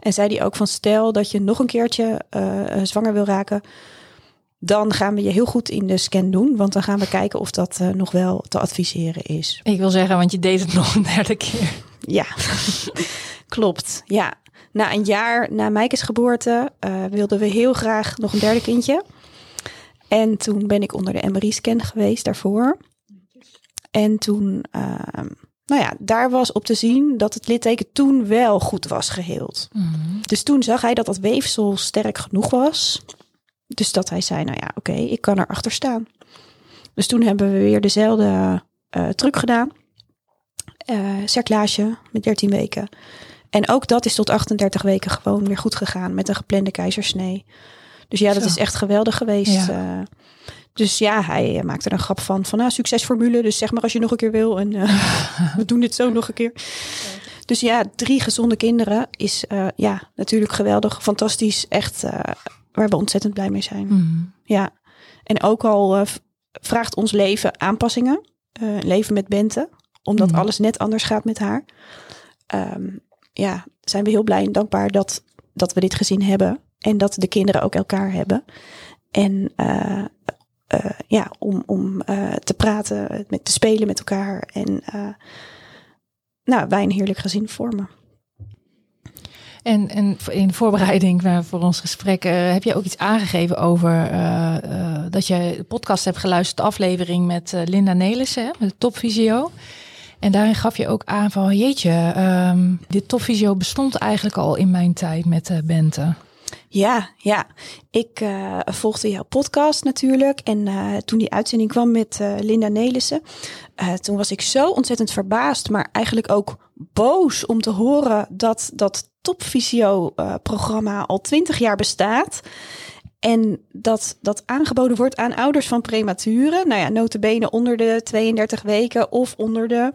En zei hij ook van, stel dat je nog een keertje uh, zwanger wil raken... dan gaan we je heel goed in de scan doen. Want dan gaan we kijken of dat uh, nog wel te adviseren is. Ik wil zeggen, want je deed het nog een derde keer. Ja, klopt. Ja. Na een jaar na Meikes geboorte uh, wilden we heel graag nog een derde kindje. En toen ben ik onder de M R I-scan geweest daarvoor. En toen, uh, nou ja, daar was op te zien dat het litteken toen wel goed was geheeld. Mm-hmm. Dus toen zag hij dat dat weefsel sterk genoeg was. Dus dat hij zei, nou ja, oké, okay, ik kan erachter staan. Dus toen hebben we weer dezelfde uh, truc gedaan. Uh, cerclage met dertien weken. En ook dat is tot achtendertig weken gewoon weer goed gegaan met een geplande keizersnee. Dus ja, dat Zo. is echt geweldig geweest. Ja. Uh, dus ja, hij maakte er een grap van. Van, ah, succesformule, dus zeg maar als je nog een keer wil. En uh, we doen dit zo nog een keer. Dus ja, drie gezonde kinderen is uh, ja natuurlijk geweldig. Fantastisch, echt uh, waar we ontzettend blij mee zijn. Mm. Ja, en ook al uh, vraagt ons leven aanpassingen. Uh, leven met Bente, omdat mm. alles net anders gaat met haar. Um, ja, zijn we heel blij en dankbaar dat, dat we dit gezin hebben. En dat de kinderen ook elkaar hebben. En uh, uh, ja, om, om uh, te praten, met, te spelen met elkaar. En uh, nou, wij een heerlijk gezin vormen. En, en in voorbereiding voor ons gesprek uh, heb je ook iets aangegeven over uh, uh, dat je de podcast hebt geluisterd, de aflevering met uh, Linda Nelissen, hè, met de Topvisio. En daarin gaf je ook aan van, jeetje, um, dit Topvisio bestond eigenlijk al in mijn tijd met uh, Bente. Ja, ja. Ik uh, volgde jouw podcast natuurlijk. En uh, toen die uitzending kwam met uh, Linda Nelissen, uh, toen was ik zo ontzettend verbaasd, maar eigenlijk ook boos om te horen dat dat Topvisio-programma uh, al twintig jaar bestaat. En dat dat aangeboden wordt aan ouders van prematuren. Nou ja, notabene onder de tweeëndertig weken of onder de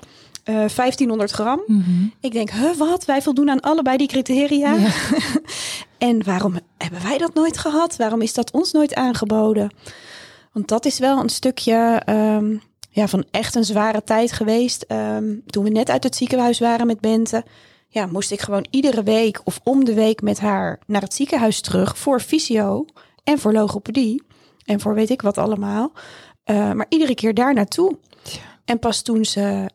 uh, vijftienhonderd gram. Mm-hmm. Ik denk, huh, wat? Wij voldoen aan allebei die criteria. Ja. En waarom hebben wij dat nooit gehad? Waarom is dat ons nooit aangeboden? Want dat is wel een stukje um, ja, van echt een zware tijd geweest. Um, toen we net uit het ziekenhuis waren met Bente, ja, moest ik gewoon iedere week of om de week met haar naar het ziekenhuis terug voor fysio en voor logopedie en voor weet ik wat allemaal. Uh, maar iedere keer daar naartoe. Ja. En pas toen ze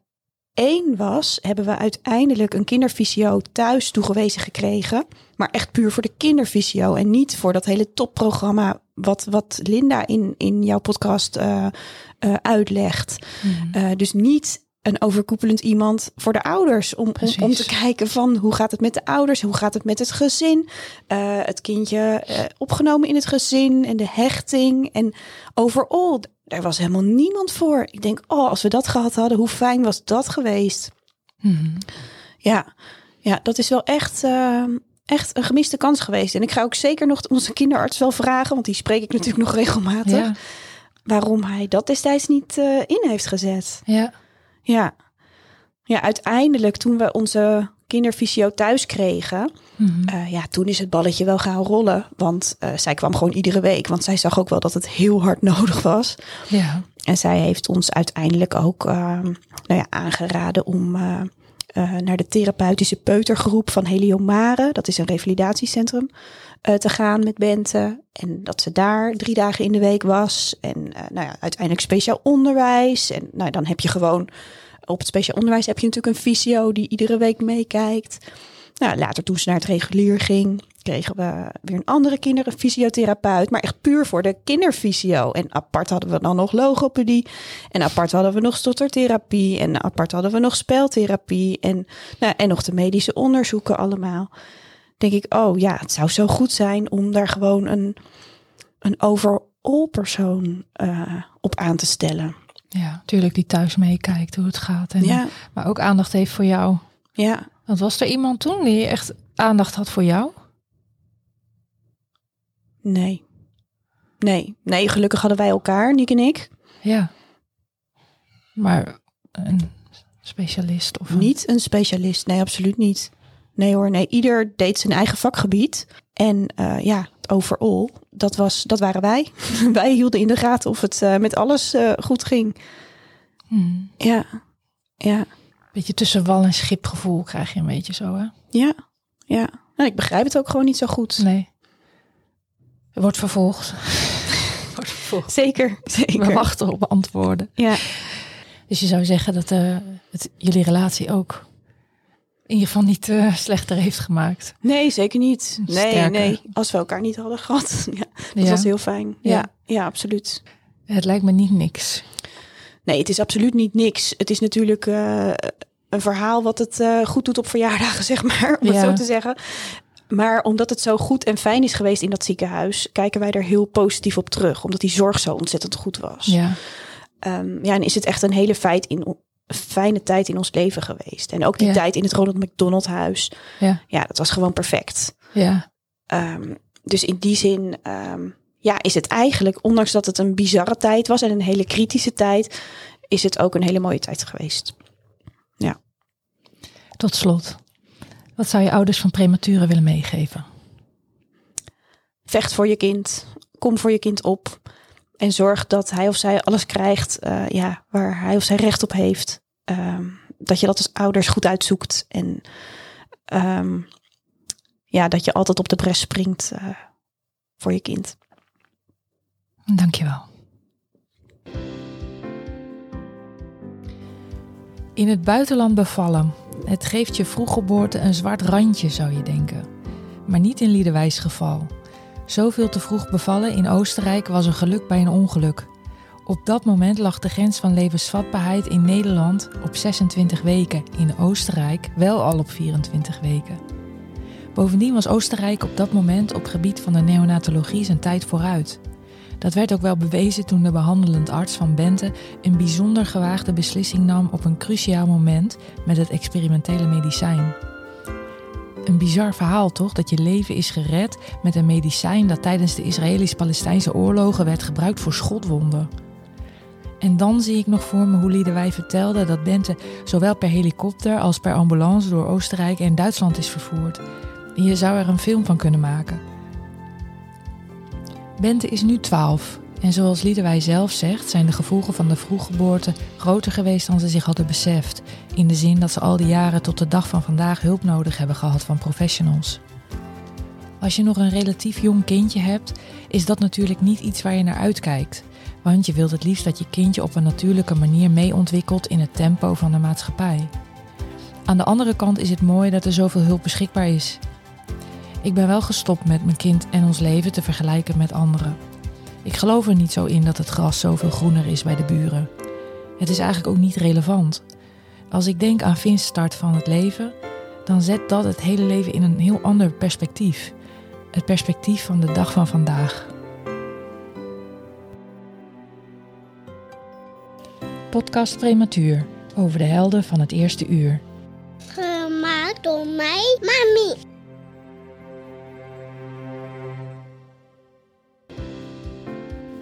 één was, hebben we uiteindelijk een kinderfysio thuis toegewezen gekregen. Maar echt puur voor de kinderfysio en niet voor dat hele topprogramma wat, wat Linda in, in jouw podcast uh, uh, uitlegt. Mm-hmm. Uh, dus niet een overkoepelend iemand voor de ouders. Om, om, om te kijken van hoe gaat het met de ouders? Hoe gaat het met het gezin? Uh, het kindje uh, opgenomen in het gezin en de hechting. En overal, daar was helemaal niemand voor. Ik denk, oh, als we dat gehad hadden, hoe fijn was dat geweest? Hmm. Ja, ja, dat is wel echt, uh, echt een gemiste kans geweest. En ik ga ook zeker nog onze kinderarts wel vragen, want die spreek ik natuurlijk nog regelmatig. Ja. Waarom hij dat destijds niet uh, in heeft gezet. Ja. Ja. Ja, uiteindelijk toen we onze kinderfysio thuis kregen, mm-hmm. uh, ja, toen is het balletje wel gaan rollen. Want uh, zij kwam gewoon iedere week, want zij zag ook wel dat het heel hard nodig was. Ja. En zij heeft ons uiteindelijk ook uh, nou ja, aangeraden om uh, uh, naar de therapeutische peutergroep van Heliomare, dat is een revalidatiecentrum, uh, te gaan met Bente. En dat ze daar drie dagen in de week was. En uh, nou ja, uiteindelijk speciaal onderwijs. En nou, dan heb je gewoon op het speciaal onderwijs heb je natuurlijk een fysio die iedere week meekijkt. Nou, later toen ze naar het regulier ging, kregen we weer een andere kinderfysiotherapeut. Maar echt puur voor de kinderfysio. En apart hadden we dan nog logopedie. En apart hadden we nog stottertherapie. En apart hadden we nog speltherapie. En, nou, en nog de medische onderzoeken allemaal. Denk ik, oh ja, het zou zo goed zijn om daar gewoon een, een overal persoon uh, op aan te stellen. Ja, natuurlijk die thuis meekijkt hoe het gaat. En, ja. Maar ook aandacht heeft voor jou. Ja. Want was er iemand toen die echt aandacht had voor jou? Nee. Nee, nee, gelukkig hadden wij elkaar, Niek en ik. Ja. Maar een specialist of... Een... Niet een specialist, nee, absoluut niet. Nee hoor, nee, ieder deed zijn eigen vakgebied. En uh, ja, overal, dat, was, dat waren wij. Wij hielden in de gaten of het uh, met alles uh, goed ging. Hmm. Ja, ja. Beetje tussen wal en schip gevoel krijg je een beetje zo, hè? Ja, ja. Nou, ik begrijp het ook gewoon niet zo goed. Nee. Wordt vervolgd. wordt volgend. Zeker, zeker. We wachten op antwoorden. Ja. Dus je zou zeggen dat uh, het, jullie relatie ook in ieder geval niet uh, slechter heeft gemaakt. Nee, zeker niet. Nee, Sterker. nee. Als we elkaar niet hadden gehad. Ja, dat ja. was heel fijn. Ja. Ja, ja, absoluut. Het lijkt me niet niks. Nee, het is absoluut niet niks. Het is natuurlijk uh, een verhaal wat het uh, goed doet op verjaardagen, zeg maar. Om ja. het zo te zeggen. Maar omdat het zo goed en fijn is geweest in dat ziekenhuis, kijken wij er heel positief op terug. Omdat die zorg zo ontzettend goed was. Ja. Um, ja, en is het echt een hele feit in, fijne tijd in ons leven geweest. En ook die ja. tijd in het Ronald McDonald huis. Ja. ja, dat was gewoon perfect. Ja. Um, dus in die zin um, ja, is het eigenlijk, ondanks dat het een bizarre tijd was en een hele kritische tijd, is het ook een hele mooie tijd geweest. Ja. Tot slot, wat zou je ouders van prematuren willen meegeven? Vecht voor je kind. Kom voor je kind op. En zorg dat hij of zij alles krijgt uh, ja, waar hij of zij recht op heeft. Um, dat je dat als ouders goed uitzoekt. En um, ja, dat je altijd op de bres springt uh, voor je kind. Dankjewel. In het buitenland bevallen. Het geeft je vroeggeboorte een zwart randje, zou je denken. Maar niet in Lidewijs geval. Zoveel te vroeg bevallen in Oostenrijk was een geluk bij een ongeluk. Op dat moment lag de grens van levensvatbaarheid in Nederland op zesentwintig weken, in Oostenrijk wel al op vierentwintig weken. Bovendien was Oostenrijk op dat moment op gebied van de neonatologie zijn tijd vooruit. Dat werd ook wel bewezen toen de behandelend arts van Bente een bijzonder gewaagde beslissing nam op een cruciaal moment met het experimentele medicijn. Een bizar verhaal toch, dat je leven is gered met een medicijn dat tijdens de Israëlisch-Palestijnse oorlogen werd gebruikt voor schotwonden. En dan zie ik nog voor me hoe Lidewij vertelde dat Bente zowel per helikopter als per ambulance door Oostenrijk en Duitsland is vervoerd. Je zou er een film van kunnen maken. Bente is nu twaalf en zoals Lidewij zelf zegt zijn de gevolgen van de vroeggeboorte groter geweest dan ze zich hadden beseft. In de zin dat ze al die jaren tot de dag van vandaag hulp nodig hebben gehad van professionals. Als je nog een relatief jong kindje hebt, is dat natuurlijk niet iets waar je naar uitkijkt. Want je wilt het liefst dat je kindje op een natuurlijke manier mee ontwikkelt in het tempo van de maatschappij. Aan de andere kant is het mooi dat er zoveel hulp beschikbaar is. Ik ben wel gestopt met mijn kind en ons leven te vergelijken met anderen. Ik geloof er niet zo in dat het gras zoveel groener is bij de buren. Het is eigenlijk ook niet relevant. Als ik denk aan Vince's start van het leven, dan zet dat het hele leven in een heel ander perspectief. Het perspectief van de dag van vandaag. Podcast Prematuur, over de helden van het eerste uur. Gemaakt door mij, Mami.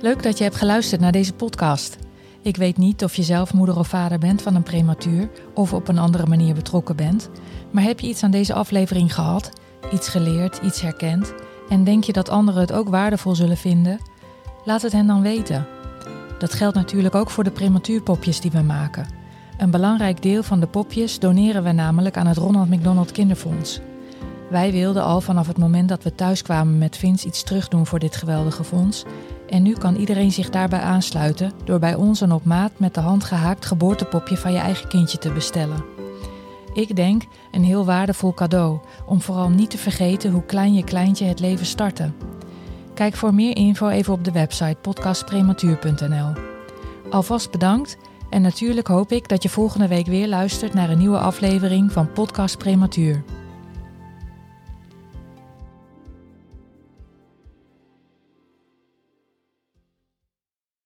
Leuk dat je hebt geluisterd naar deze podcast. Ik weet niet of je zelf moeder of vader bent van een prematuur of op een andere manier betrokken bent. Maar heb je iets aan deze aflevering gehad? Iets geleerd, iets herkend? En denk je dat anderen het ook waardevol zullen vinden? Laat het hen dan weten. Dat geldt natuurlijk ook voor de prematuurpopjes die we maken. Een belangrijk deel van de popjes doneren we namelijk aan het Ronald McDonald Kinderfonds. Wij wilden al vanaf het moment dat we thuis kwamen met Vince iets terugdoen voor dit geweldige fonds. En nu kan iedereen zich daarbij aansluiten door bij ons een op maat met de hand gehaakt geboortepopje van je eigen kindje te bestellen. Ik denk een heel waardevol cadeau om vooral niet te vergeten hoe klein je kleintje het leven startte. Kijk voor meer info even op de website podcast prematuur punt n l. Alvast bedankt en natuurlijk hoop ik dat je volgende week weer luistert naar een nieuwe aflevering van Podcast Prematuur.